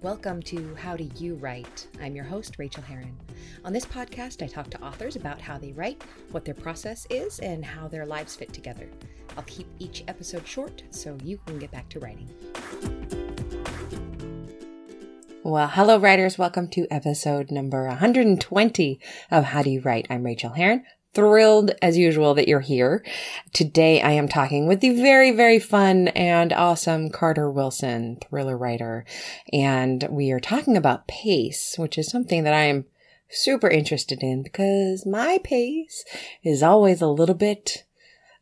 Welcome to How Do You Write? I'm your host, Rachael Herron. On this podcast, I talk to authors about how they write, what their process is, and how their lives fit together. I'll keep each episode short so you can get back to writing. Well, hello, writers. Welcome to episode number 120 of How Do You Write? I'm Rachael Herron. Thrilled, as usual, that you're here. Today, I am talking with the very, very fun and awesome Carter Wilson, thriller writer. And we are talking about pace, which is something that I am super interested in because my pace is always a little bit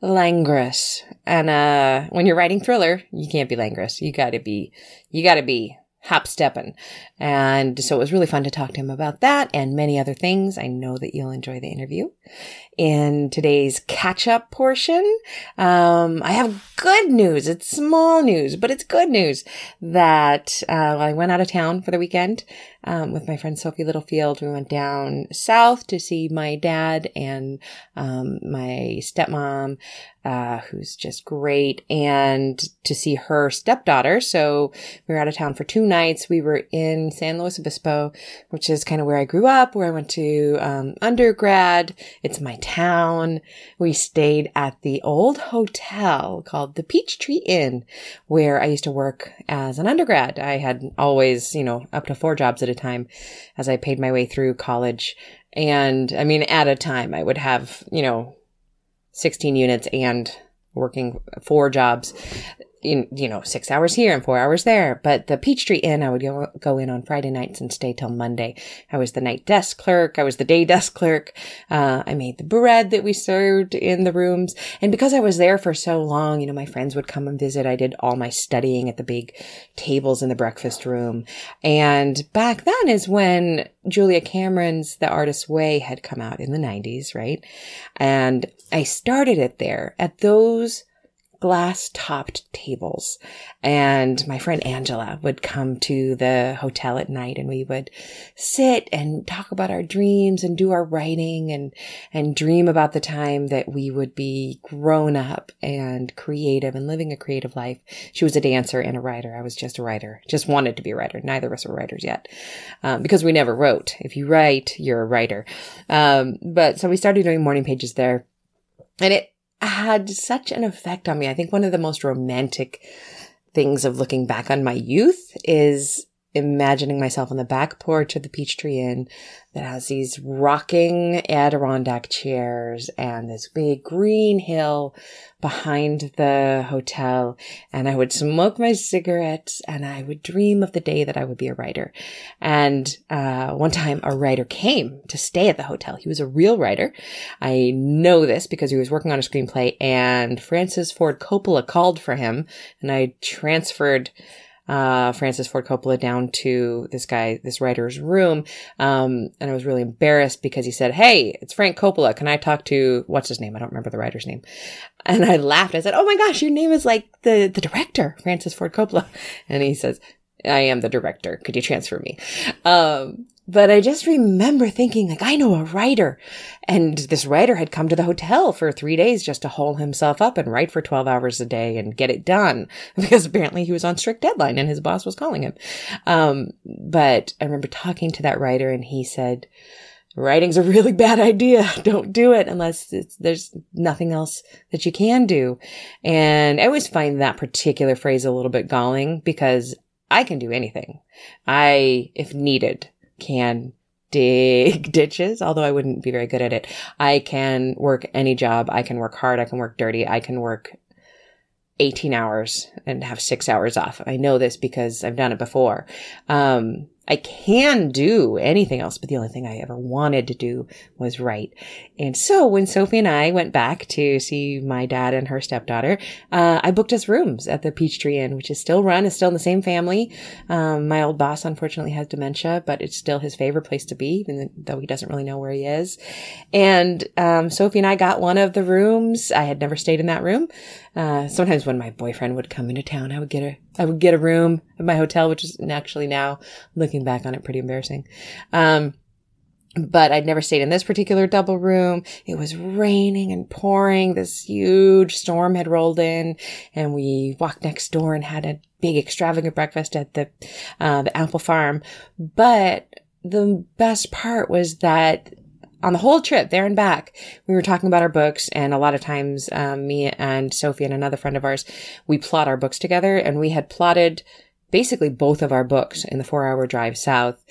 languorous. And when you're writing thriller, you can't be languorous. You gotta be hop stepping. And so it was really fun to talk to him about that and many other things. I know that you'll enjoy the interview. In today's catch-up portion, I have good news. It's small news, but it's good news that I went out of town for the weekend with my friend Sophie Littlefield. We went down south to see my dad and my stepmom, who's just great, and to see her stepdaughter. So we were out of town for 2 nights. We were in San Luis Obispo, which is kind of where I grew up, where I went to undergrad. It's my town. We stayed at the old hotel called the Peachtree Inn, where I used to work as an undergrad. I had always, up to 4 jobs at a time as I paid my way through college. And I mean, at a time, I would have, 16 units and working 4 jobs. 6 hours here and 4 hours there. But the Peachtree Inn, I would go in on Friday nights and stay till Monday. I was the night desk clerk. I was the day desk clerk. I made the bread that we served in the rooms. And because I was there for so long, my friends would come and visit. I did all my studying at the big tables in the breakfast room. And back then is when Julia Cameron's The Artist's Way had come out in the 90s, right? And I started it there at those glass-topped tables. And my friend Angela would come to the hotel at night and we would sit and talk about our dreams and do our writing and dream about the time that we would be grown up and creative and living a creative life. She was a dancer and a writer. I was just a writer. Just wanted to be a writer. Neither of us were writers yet because we never wrote. If you write, you're a writer. But so we started doing morning pages there, and it had such an effect on me. I think one of the most romantic things of looking back on my youth is imagining myself on the back porch of the Peachtree Inn that has these rocking Adirondack chairs and this big green hill behind the hotel. And I would smoke my cigarettes and I would dream of the day that I would be a writer. And one time a writer came to stay at the hotel. He was a real writer. I know this because he was working on a screenplay and Francis Ford Coppola called for him, and I transferred Francis Ford Coppola down to this writer's room. And I was really embarrassed because he said, "Hey, it's Frank Coppola. Can I talk to," what's his name? I don't remember the writer's name. And I laughed. I said, "Oh my gosh, your name is like the director, Francis Ford Coppola." And he says, "I am the director. Could you transfer me?" But I just remember thinking, I know a writer. And this writer had come to the hotel for 3 days just to hole himself up and write for 12 hours a day and get it done, because apparently he was on strict deadline and his boss was calling him. But I remember talking to that writer and he said, "Writing's a really bad idea. Don't do it unless there's nothing else that you can do." And I always find that particular phrase a little bit galling because I can do anything. I, if needed, can dig ditches, although I wouldn't be very good at it. I can work any job. I can work hard. I can work dirty. I can work 18 hours and have 6 hours off. I know this because I've done it before. I can do anything else, but the only thing I ever wanted to do was write. And so when Sophie and I went back to see my dad and her stepdaughter, I booked us rooms at the Peachtree Inn, which is still run. It's still in the same family. My old boss, unfortunately, has dementia, but it's still his favorite place to be, even though he doesn't really know where he is. And Sophie and I got one of the rooms. I had never stayed in that room. Sometimes when my boyfriend would come into town, I would get a room at my hotel, which is actually now, looking back on it, pretty embarrassing. But I'd never stayed in this particular double room. It was raining and pouring. This huge storm had rolled in, and we walked next door and had a big extravagant breakfast at the apple farm. But the best part was that on the whole trip, there and back, we were talking about our books, and a lot of times me and Sophie and another friend of ours, we plot our books together, and we had plotted basically both of our books in the 4-hour drive south.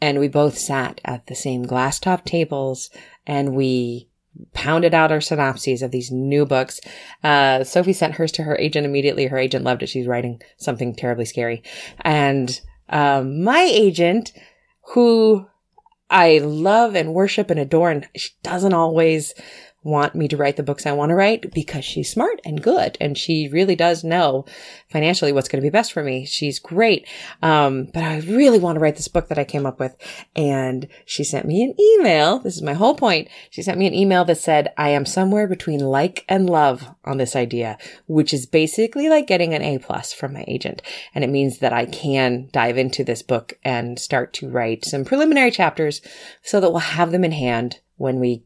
And we both sat at the same glass top tables and we pounded out our synopses of these new books. Sophie sent hers to her agent immediately. Her agent loved it. She's writing something terribly scary. And my agent, who I love and worship and adore, and she doesn't always want me to write the books I want to write because she's smart and good. And she really does know financially what's going to be best for me. She's great. But I really want to write this book that I came up with. And she sent me an email. This is my whole point. She sent me an email that said, I am somewhere between like and love on this idea, which is basically like getting an A+ from my agent. And it means that I can dive into this book and start to write some preliminary chapters so that we'll have them in hand when we're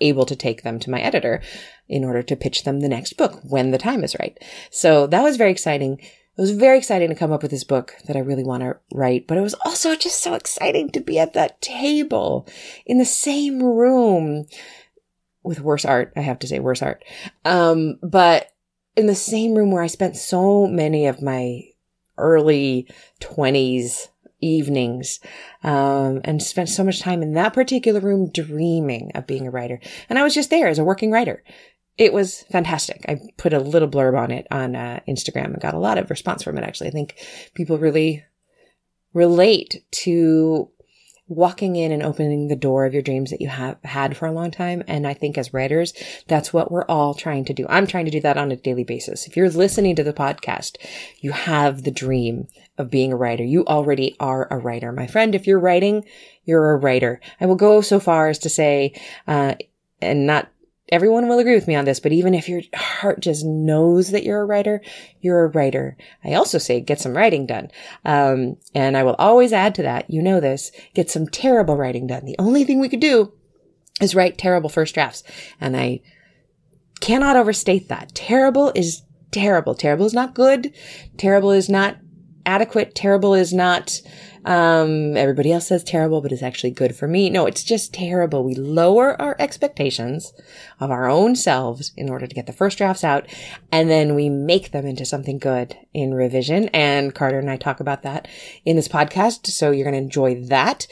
able to take them to my editor in order to pitch them the next book when the time is right. So that was very exciting. It was very exciting to come up with this book that I really want to write, but it was also just so exciting to be at that table in the same room with worse art. I have to say worse art. But in the same room where I spent so many of my early 20s evenings, and spent so much time in that particular room dreaming of being a writer. And I was just there as a working writer. It was fantastic. I put a little blurb on it on Instagram and got a lot of response from it, actually. I think people really relate to walking in and opening the door of your dreams that you have had for a long time. And I think as writers, that's what we're all trying to do. I'm trying to do that on a daily basis. If you're listening to the podcast, you have the dream of being a writer. You already are a writer. My friend, if you're writing, you're a writer. I will go so far as to say, and not everyone will agree with me on this, but even if your heart just knows that you're a writer, you're a writer. I also say get some writing done. And I will always add to that, you know this, get some terrible writing done. The only thing we could do is write terrible first drafts. And I cannot overstate that. Terrible is terrible. Terrible is not good. Terrible is not adequate. Terrible is not, everybody else says terrible, but it's actually good for me. No, it's just terrible. We lower our expectations of our own selves in order to get the first drafts out. And then we make them into something good in revision. And Carter and I talk about that in this podcast. So you're going to enjoy that.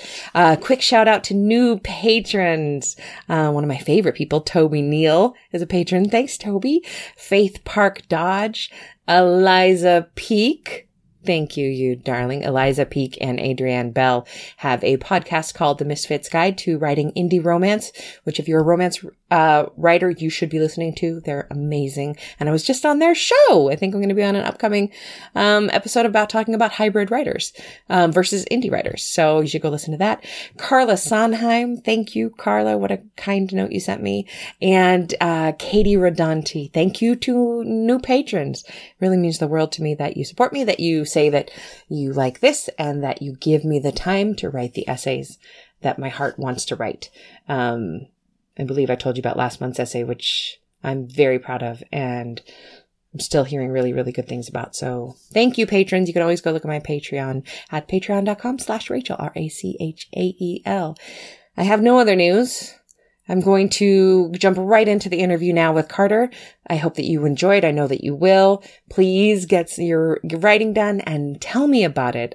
Quick shout out to new patrons. One of my favorite people, Toby Neal, is a patron. Thanks, Toby. Faith Park Dodge, Eliza Peak. Thank you, you darling. Eliza Peak and Adrienne Bell have a podcast called The Misfits Guide to Writing Indie Romance, which if you're a romance writer, you should be listening to. They're amazing. And I was just on their show. I think I'm going to be on an upcoming episode about talking about hybrid writers versus indie writers. So you should go listen to that. Carla Sondheim. Thank you, Carla. What a kind note you sent me. And Katie Rodante. Thank you to new patrons. It really means the world to me that you support me, that you say that you like this, and that you give me the time to write the essays that my heart wants to write. I believe I told you about last month's essay, which I'm very proud of and I'm still hearing really, really good things about. So thank you, patrons. You can always go look at my Patreon at patreon.com/Rachael, RACHAEL. I have no other news. I'm going to jump right into the interview now with Carter. I hope that you enjoyed. I know that you will. Please get your writing done and tell me about it.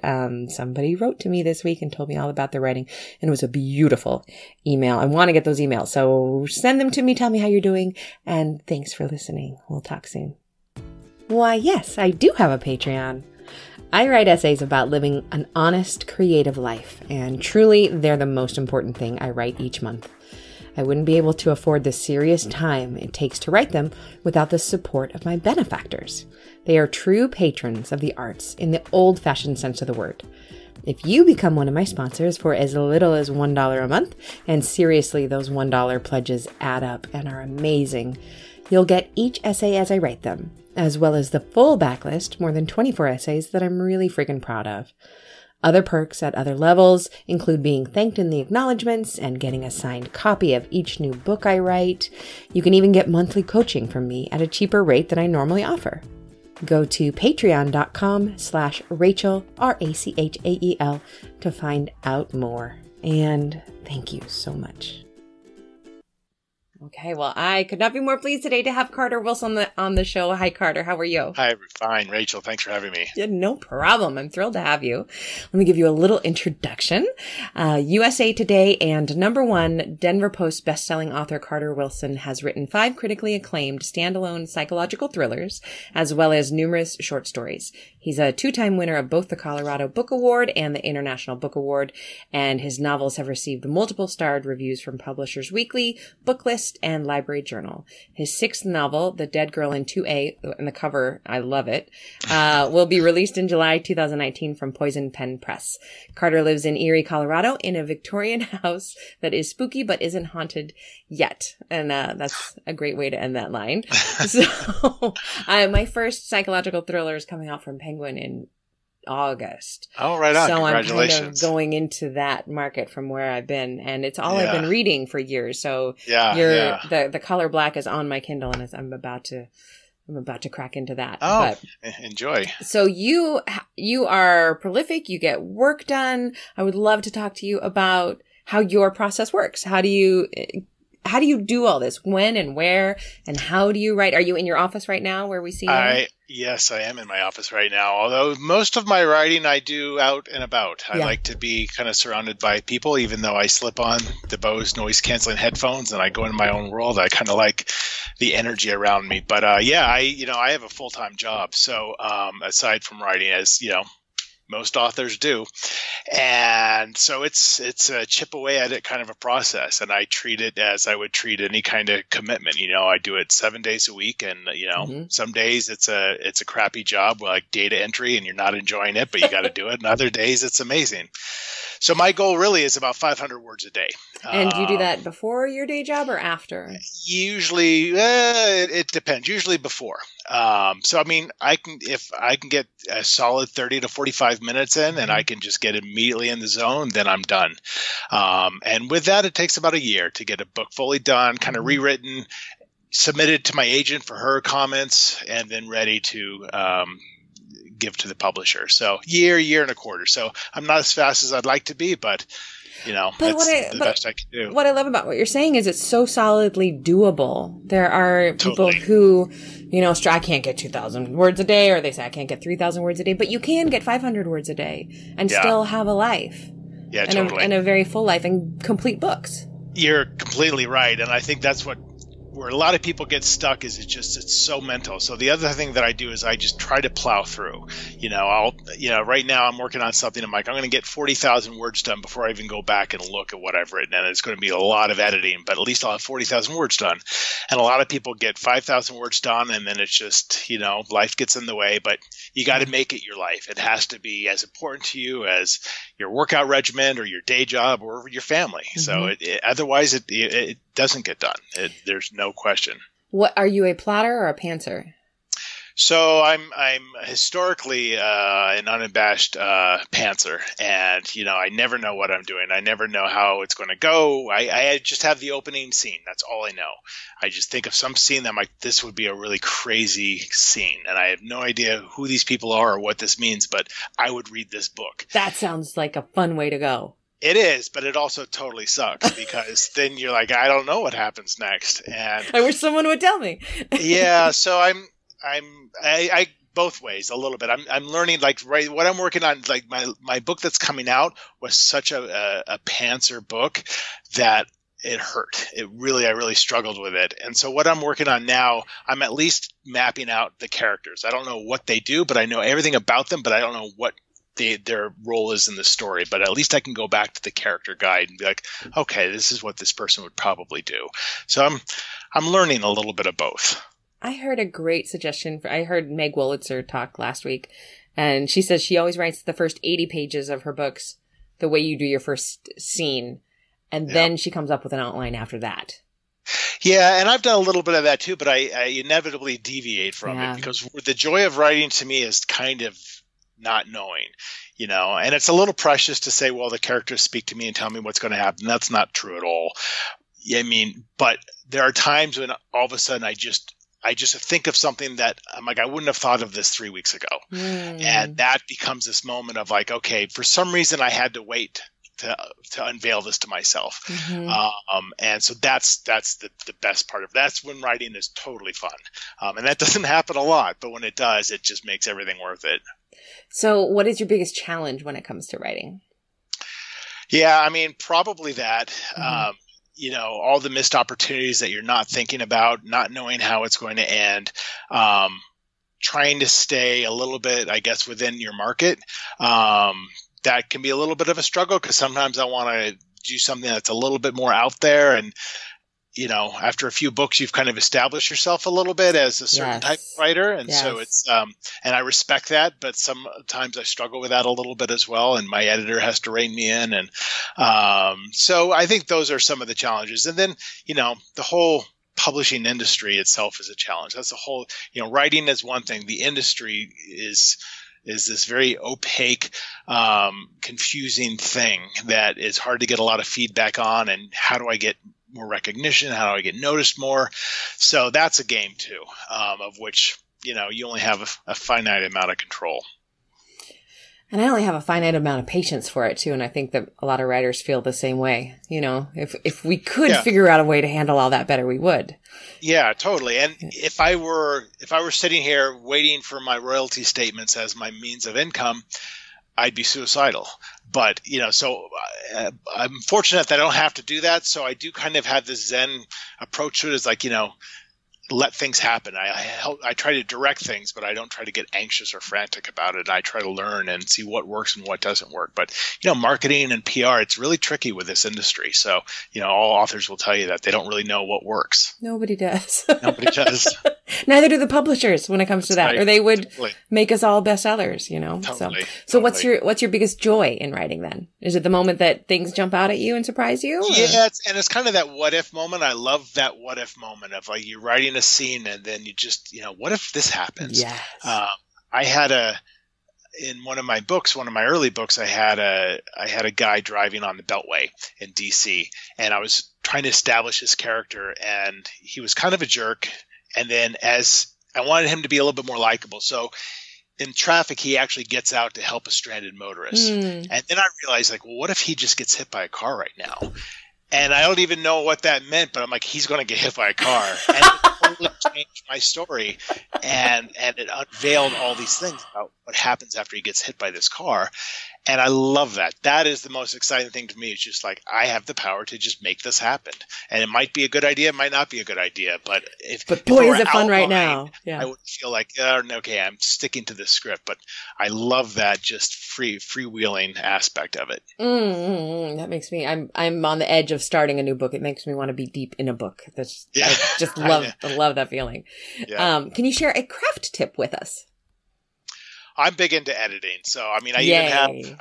Somebody wrote to me this week and told me all about their writing, and it was a beautiful email. I want to get those emails, so send them to me. Tell me how you're doing, and thanks for listening. We'll talk soon. Why, yes, I do have a Patreon. I write essays about living an honest, creative life, and truly, they're the most important thing I write each month. I wouldn't be able to afford the serious time it takes to write them without the support of my benefactors. They are true patrons of the arts in the old-fashioned sense of the word. If you become one of my sponsors for as little as $1 a month, and seriously, those $1 pledges add up and are amazing, you'll get each essay as I write them, as well as the full backlist, more than 24 essays that I'm really freaking proud of. Other perks at other levels include being thanked in the acknowledgements and getting a signed copy of each new book I write. You can even get monthly coaching from me at a cheaper rate than I normally offer. Go to patreon.com/Rachael, R-A-C-H-A-E-L, to find out more. And thank you so much. Okay, well, I could not be more pleased today to have Carter Wilson on the show. Hi, Carter. How are you? Hi, fine, Rachel. Thanks for having me. Yeah, no problem. I'm thrilled to have you. Let me give you a little introduction. USA Today and #1 Denver Post bestselling author Carter Wilson has written 5 critically acclaimed standalone psychological thrillers, as well as numerous short stories. He's a 2-time winner of both the Colorado Book Award and the International Book Award, and his novels have received multiple starred reviews from Publishers Weekly, Booklist, and Library Journal. His 6th novel, The Dead Girl in 2A, and the cover, I love it, will be released in July 2019 from Poison Pen Press. Carter lives in Erie, Colorado, in a Victorian house that is spooky but isn't haunted yet. And that's a great way to end that line. So my first psychological thriller is coming out from Penguin in August. Oh, right on. So congratulations. I'm kind of going into that market from where I've been, and it's all I've been reading for years. So the Color Black is on my Kindle, and I'm about to crack into that. Oh, but enjoy. So you are prolific. You get work done. I would love to talk to you about how your process works. How do you do all this? When and where and how do you write? Are you in your office right now where we see you? Yes, I am in my office right now, although most of my writing I do out and about. I like to be kind of surrounded by people, even though I slip on the Bose noise-canceling headphones and I go into my own world. I kind of like the energy around me. But I have a full-time job. So aside from writing, as you know, most authors do. And so it's a chip away at it kind of a process. And I treat it as I would treat any kind of commitment. You know, I do it 7 days a week. And, you know, some days it's a crappy job, like data entry, and you're not enjoying it, but you got to do it. And other days it's amazing. So my goal really is about 500 words a day. And do you do that before your day job or after? Usually, it depends. Usually before. So, I mean, if I can get a solid 30 to 45 minutes in and I can just get immediately in the zone, then I'm done. And with that, it takes about a year to get a book fully done, kind of rewritten, submitted to my agent for her comments, and then ready to give to the publisher. So year and a quarter. So I'm not as fast as I'd like to be, but you know, that's the best I can do. What I love about what you're saying is it's so solidly doable. There are people who, you know, I can't get 2,000 words a day, or they say I can't get 3,000 words a day, but you can get 500 words a day and still have a life. Yeah, and totally. And a very full life and complete books. You're completely right. And I think that's where a lot of people get stuck is it's so mental. So the other thing that I do is I just try to plow through. You know, right now I'm working on something. I'm like, I'm going to get 40,000 words done before I even go back and look at what I've written. And it's going to be a lot of editing, but at least I'll have 40,000 words done. And a lot of people get 5,000 words done. And then it's just, you know, life gets in the way, but you got to make it your life. It has to be as important to you as your workout regimen or your day job or your family. Mm-hmm. So otherwise it doesn't get done. There's no question. What are you, a plotter or a pantser? So I'm historically an unabashed pantser, and you know, I never know what I'm doing. I never know how it's going to go. I just have the opening scene. That's all I know. I just think of some scene that I'm like, this would be a really crazy scene, and I have no idea who these people are or what this means, but I would read this book. That sounds like a fun way to go. It is, but it also totally sucks because then you're like, I don't know what happens next. And I wish someone would tell me. Yeah, so I both ways a little bit. I'm learning, like, right, what I'm working on, like my book that's coming out was such a pantser book that it hurt. I really struggled with it. And so what I'm working on now, I'm at least mapping out the characters. I don't know what they do, but I know everything about them, but I don't know what their role is in the story, but at least I can go back to the character guide and be like, okay, this is what this person would probably do. So I'm learning a little bit of both. I heard a great suggestion. I heard Meg Wolitzer talk last week, and she says she always writes the first 80 pages of her books the way you do your first scene, and then she comes up with an outline after that. Yeah, and I've done a little bit of that too, but I inevitably deviate from it because the joy of writing to me is kind of not knowing. you know, and it's a little precious to say, well, the characters speak to me and tell me what's going to happen. That's not true at all. I mean, but there are times when all of a sudden I just think of something that I'm like, I wouldn't have thought of this 3 weeks ago. Mm. And that becomes this moment of like, okay, for some reason I had to wait to unveil this to myself. Mm-hmm. And so that's the best part of it. That's when writing is totally fun. And that doesn't happen a lot, but when it does, it just makes everything worth it. So what is your biggest challenge when it comes to writing? Yeah, I mean, probably that, mm-hmm. You know, all the missed opportunities that you're not thinking about, not knowing how it's going to end, trying to stay a little bit, I guess, within your market. That can be a little bit of a struggle because sometimes I want to do something that's a little bit more out there. And, you know, after a few books, you've kind of established yourself a little bit as a certain type of writer. And so it's, and I respect that, but sometimes I struggle with that a little bit as well. And my editor has to rein me in. And so I think those are some of the challenges. And then, you know, the whole publishing industry itself is a challenge. That's a whole, you know, writing is one thing. The industry is this very opaque, confusing thing that is hard to get a lot of feedback on. And how do I get more recognition? How do I get noticed more? So that's a game too, of which, you know, you only have a finite amount of control. And I only have a finite amount of patience for it too. And I think that a lot of writers feel the same way. You know, if we could figure out a way to handle all that better, we would. Yeah, totally. And if I were sitting here waiting for my royalty statements as my means of income, I'd be suicidal. But, you know, so I'm fortunate that I don't have to do that. So I do kind of have this Zen approach to it. It's like, you know, let things happen. I try to direct things, but I don't try to get anxious or frantic about it. I try to learn and see what works and what doesn't work. But, you know, marketing and PR, it's really tricky with this industry. So, you know, all authors will tell you that they don't really know what works. Nobody does. Nobody does. Neither do the publishers when it comes to that, right. Or they would make us all bestsellers, you know? Totally. So what's your biggest joy in writing then? Is it the moment that things jump out at you and surprise you? Or? Yeah. It's kind of that what if moment. I love that what if moment of like you're writing a scene and then you just, you know, what if this happens? Yes. I had in one of my early books, I had a guy driving on the Beltway in DC, and I was trying to establish his character, and he was kind of a jerk. And then as I wanted him to be a little bit more likable. So in traffic, he actually gets out to help a stranded motorist. Mm. And then I realized like, well, what if he just gets hit by a car right now? And I don't even know what that meant, but I'm like, he's going to get hit by a car. And it totally changed my story. And it unveiled all these things about what happens after he gets hit by this car. And I love that. That is the most exciting thing to me. It's just like, I have the power to just make this happen. And it might be a good idea. It might not be a good idea. But boy, is it fun right now. Yeah. I would feel like, okay, I'm sticking to this script. But I love that just freewheeling aspect of it. Mm-hmm. That makes me, I'm on the edge of starting a new book. It makes me want to be deep in a book. That's I just love that feeling. Yeah. Can you share a craft tip with us? I'm big into editing. So, I mean, I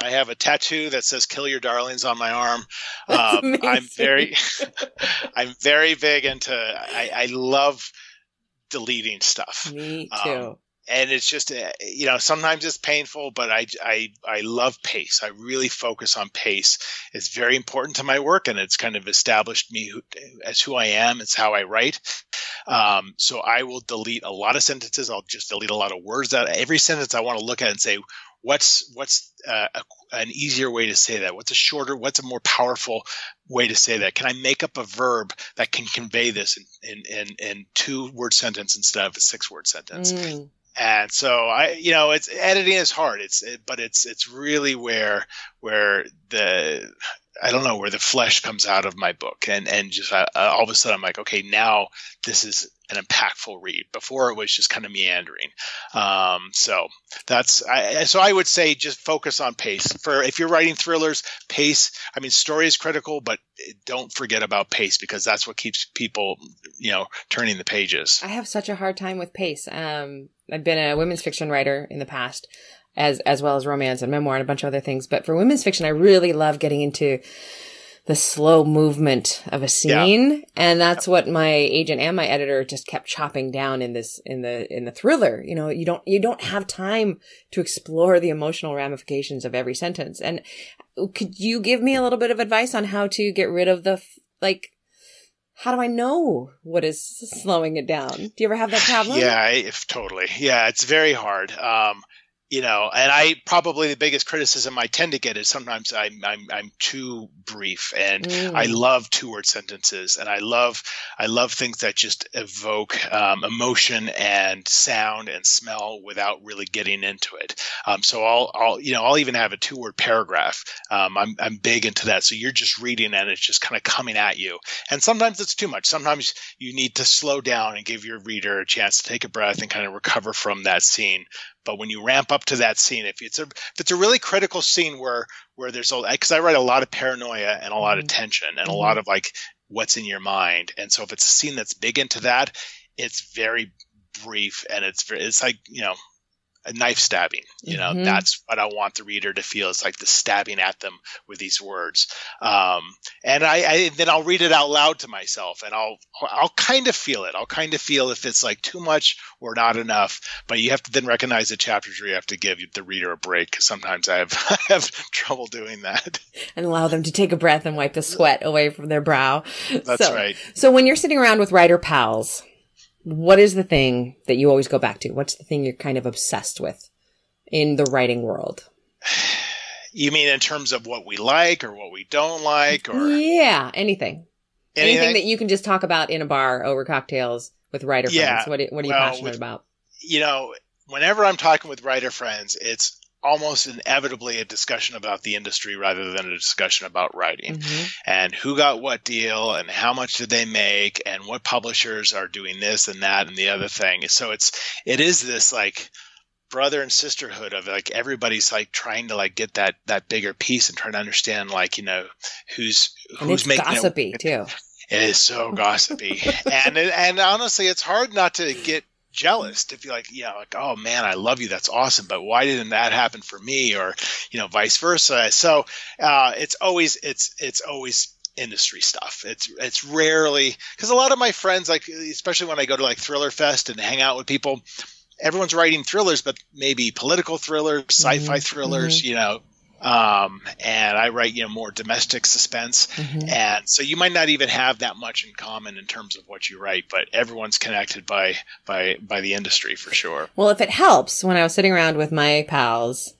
have a tattoo that says "Kill Your Darlings" on my arm. I'm very big into, I love deleting stuff. Me too. And it's just, you know, sometimes it's painful, but I love pace. I really focus on pace. It's very important to my work, and it's kind of established me as who I am. It's how I write. So I will delete a lot of sentences. I'll just delete a lot of words out. Every sentence I want to look at and say, what's an easier way to say that? What's a more powerful way to say that? Can I make up a verb that can convey this in 2-word sentence instead of a 6-word sentence? Mm. And so it's editing is hard. It's really where where the flesh comes out of my book, and just all of a sudden I'm like, okay, now this is an impactful read. Before it was just kind of meandering. So that's, so I would say just focus on pace. If you're writing thrillers, pace, I mean, story is critical, but don't forget about pace, because that's what keeps people, you know, turning the pages. I have such a hard time with pace. I've been a women's fiction writer in the past, as well as romance and memoir and a bunch of other things. But for women's fiction, I really love getting into the slow movement of a scene. Yeah. And that's what my agent and my editor just kept chopping down in the thriller. You know, you don't have time to explore the emotional ramifications of every sentence. And could you give me a little bit of advice on how to get rid of the, how do I know what is slowing it down? Do you ever have that problem? Yeah, totally. Yeah, it's very hard. And I probably the biggest criticism I tend to get is sometimes I'm too brief, and I love two-word sentences, and I love things that just evoke emotion and sound and smell without really getting into it. So I'll even have a two-word paragraph. I'm big into that. So you're just reading and it's just kind of coming at you, and sometimes it's too much. Sometimes you need to slow down and give your reader a chance to take a breath and kind of recover from that scene. But when you ramp up to that scene, if it's a really critical scene where there's all, because I write a lot of paranoia and a lot of tension and a lot of what's in your mind, and so if it's a scene that's big into that, it's very brief and it's like, you know, a knife stabbing. You know, that's what I want the reader to feel. It's like the stabbing at them with these words. And then I'll read it out loud to myself, and I'll kind of feel it. I'll kind of feel if it's like too much or not enough. But you have to then recognize the chapters where you have to give the reader a break, because sometimes I have trouble doing that. And allow them to take a breath and wipe the sweat away from their brow. That's right. So when you're sitting around with writer pals, what is the thing that you always go back to? What's the thing you're kind of obsessed with in the writing world? You mean in terms of what we like or what we don't like? Or yeah, anything. Anything that you can just talk about in a bar over cocktails with writer friends. What are you passionate about? You know, whenever I'm talking with writer friends, it's almost inevitably a discussion about the industry rather than a discussion about writing, and who got what deal and how much did they make and what publishers are doing this and that and the other thing. So it is this brother and sisterhood of everybody's trying to get that bigger piece and trying to understand who's making gossipy it. Too. It is so gossipy. and honestly, it's hard not to get jealous, if you're oh man, I love you, that's awesome, but why didn't that happen for me, or vice versa. So it's always industry stuff. It's rarely, because a lot of my friends, especially when I go to Thriller Fest and hang out with people, everyone's writing thrillers, but maybe political thrillers, sci-fi thrillers, and I write, more domestic suspense. And so you might not even have that much in common in terms of what you write, but everyone's connected by the industry for sure. Well, if it helps, when I was sitting around with my pals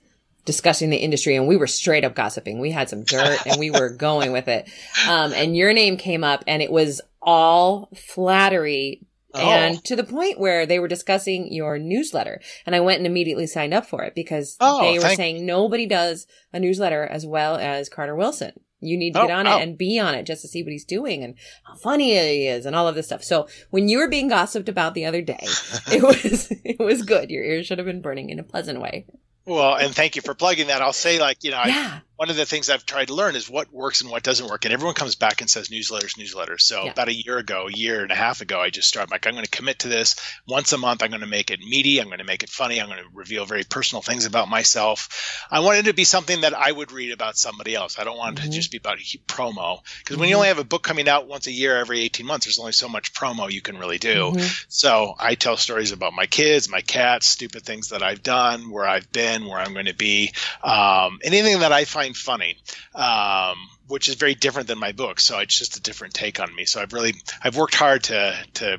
discussing the industry, and we were straight up gossiping, we had some dirt and we were going with it. And your name came up, and it was all flattery. And to the point where they were discussing your newsletter, and I went and immediately signed up for it, because they were saying nobody does a newsletter as well as Carter Wilson. You need to get on it and be on it just to see what he's doing and how funny he is and all of this stuff. So when you were being gossiped about the other day, it was good. Your ears should have been burning in a pleasant way. Well, and thank you for plugging that. I'll say, one of the things I've tried to learn is what works and what doesn't work. And everyone comes back and says newsletters. So about a year and a half ago, I just started I'm going to commit to this once a month. I'm going to make it meaty. I'm going to make it funny. I'm going to reveal very personal things about myself. I want it to be something that I would read about somebody else. I don't want it to just be about promo. Because when you only have a book coming out once a year, every 18 months, there's only so much promo you can really do. So I tell stories about my kids, my cats, stupid things that I've done, where I've been, where I'm going to be, anything that I find funny, which is very different than my book. So it's just a different take on me. So I've worked hard to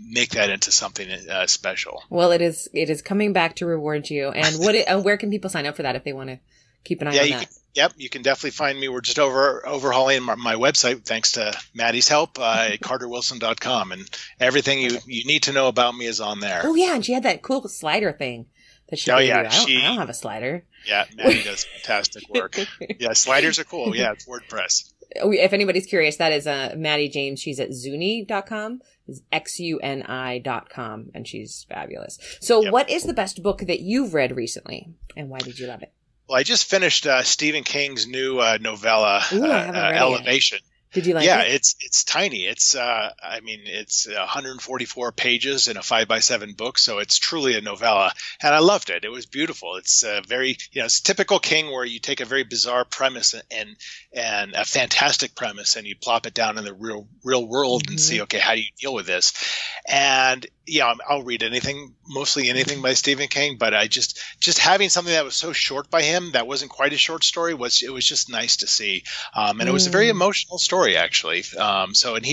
make that into something special. Well, it is coming back to reward you. And where can people sign up for that if they want to keep an eye on that? You can definitely find me. We're just overhauling my website, thanks to Maddie's help, carterwilson.com, and everything you need to know about me is on there. Oh yeah, and she had that cool slider thing. I don't have a slider. Yeah, Maddie does fantastic work. Yeah, sliders are cool. Yeah, it's WordPress. If anybody's curious, that is Maddie James. She's at Xuni.com. It's Xuni.com, and she's fabulous. So what is the best book that you've read recently, and why did you love it? Well, I just finished Stephen King's new novella, Elevation. Did you like it? Yeah, it's tiny. It's I mean, it's 144 pages in a 5x7 book, so it's truly a novella, and I loved it. It was beautiful. It's very, you know, it's typical King, where you take a very bizarre premise and a fantastic premise, and you plop it down in the real world and see, okay, how do you deal with this? And yeah, I'll read mostly anything by Stephen King, but I just having something that was so short by him that wasn't quite a short story was just nice to see, and it was a very emotional story actually. And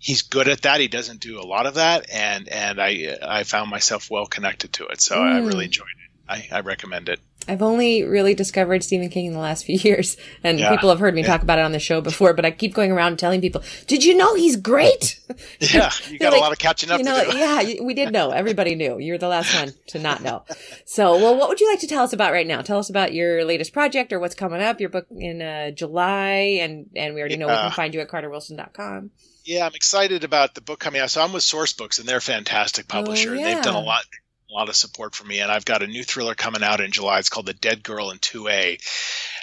he's good at that. He doesn't do a lot of that, and I found myself well connected to it, so I really enjoyed it. I recommend it. I've only really discovered Stephen King in the last few years, and people have heard me talk about it on the show before, but I keep going around telling people, did you know he's great? Yeah, you got a lot of catching up to do. Yeah, we did know. Everybody knew. You were the last one to not know. So, well, what would you like to tell us about right now? Tell us about your latest project or what's coming up, your book in July, and we already know we can find you at carterwilson.com. Yeah, I'm excited about the book coming out. So I'm with Sourcebooks, and they're a fantastic publisher. Oh, yeah. They've done a lot of support for me, and I've got a new thriller coming out in July. It's called The Dead Girl in 2A,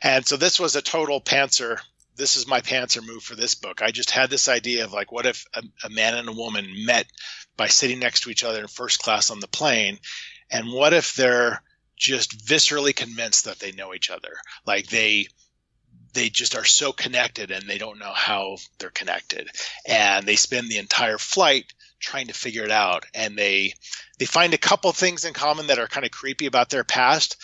and so this was a total pantser. This is my pantser move for this book. I just had this idea of like, what if a man and a woman met by sitting next to each other in first class on the plane, and what if they're just viscerally convinced that they know each other, like they just are so connected and they don't know how they're connected, and they spend the entire flight trying to figure it out, and they find a couple things in common that are kind of creepy about their past,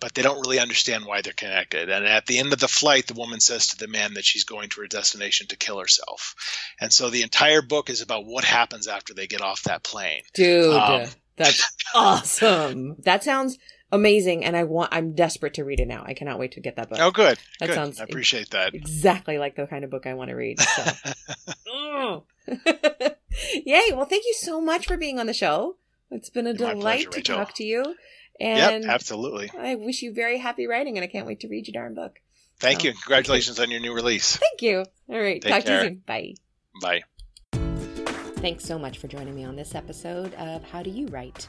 but they don't really understand why they're connected. And at the end of the flight, the woman says to the man that she's going to her destination to kill herself. And so the entire book is about what happens after they get off that plane. Dude, that's awesome. That sounds amazing, and I'm desperate to read it now. I cannot wait to get that book. Oh, good. That sounds. I appreciate that. Exactly like the kind of book I want to read. So. Yay. Well, thank you so much for being on the show. It's been a delight to talk to you. And yep, absolutely. I wish you very happy writing, and I can't wait to read your darn book. Thank you. Congratulations on your new release. Thank you. All right. Take care. To you soon. Bye. Bye. Thanks so much for joining me on this episode of How Do You Write?